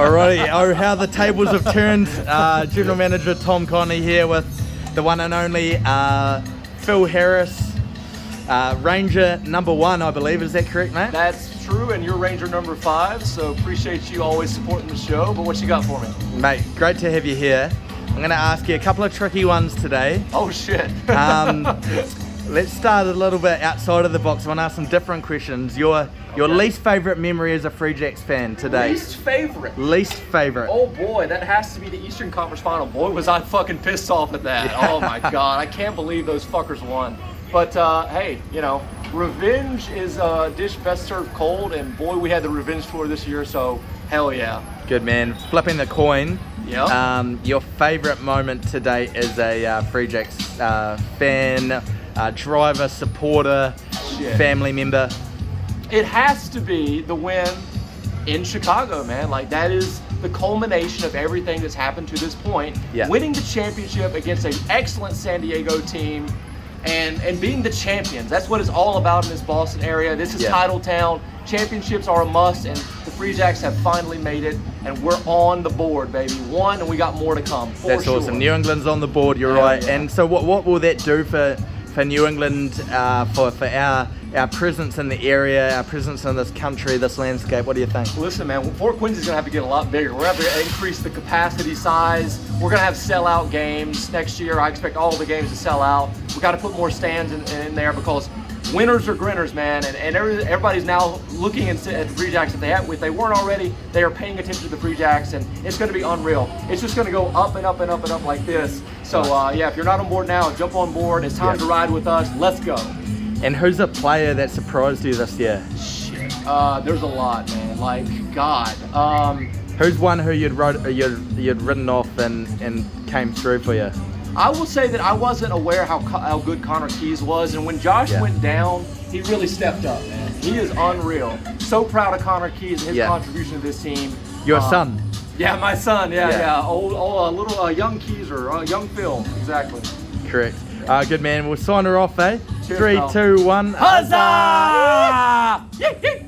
Alrighty, oh how the tables have turned. General Manager Tom Kindley here with the one and only Phil Harris, Ranger number 1, I believe. Is that correct, mate? That's true, and you're Ranger number 5, so appreciate you always supporting the show. But what you got for me? Mate, great to have you here. I'm going to ask you a couple of tricky ones today. Oh shit. Let's start a little bit outside of the box. I want to ask some different questions. Your least favourite memory as a Free Jacks fan today? Least favourite? Least favourite. Oh boy, that has to be the Eastern Conference Final. Boy, was I fucking pissed off at that. Yeah. Oh my God, I can't believe those fuckers won. But hey, you know, revenge is a dish best served cold, and boy, we had the revenge tour this year, so hell yeah. Good man. Flipping the coin. Yeah. Your favourite moment today as a Free Jacks fan? Driver, supporter, family member? It has to be the win in Chicago, man. Like, that is the culmination of everything that's happened to this point. Yeah. Winning the championship against an excellent San Diego team and being the champions. That's what it's all about in this Boston area. This is title town. Championships are a must, and the Free Jacks have finally made it, and we're on the board, baby. One, and we got more to come, for That's sure. Awesome. New England's on the board, you're right. Yeah. And so what will that do for New England, for our presence in the area, our presence in this country, this landscape? What do you think? Listen, man, Fort Quincy's going to have to get a lot bigger. We're going to have to increase the capacity size. We're going to have sellout games next year. I expect all the games to sell out. We've got to put more stands in there, because winners are grinners, man. And everybody's now looking at the Free Jacks. If they weren't already, they are paying attention to the Free Jacks, and it's going to be unreal. It's just going to go up and up and up and up like this. So yeah, if you're not on board now, jump on board. It's time to ride with us. Let's go. And who's a player that surprised you this year? Shit, there's a lot, man. Like, God. Who's one who you'd ridden off and came through for you? I will say that I wasn't aware how good Connor Keys was, and when Josh went down, he really stepped up, man. He is unreal. So proud of Connor Keys and his contribution to this team. Your son. Yeah, my son. Yeah. Old, young Keys, or young Phil, exactly. Correct. Good man. We'll sign her off, eh? Cheers, 3, 2, 1. Huzzah! Yeah.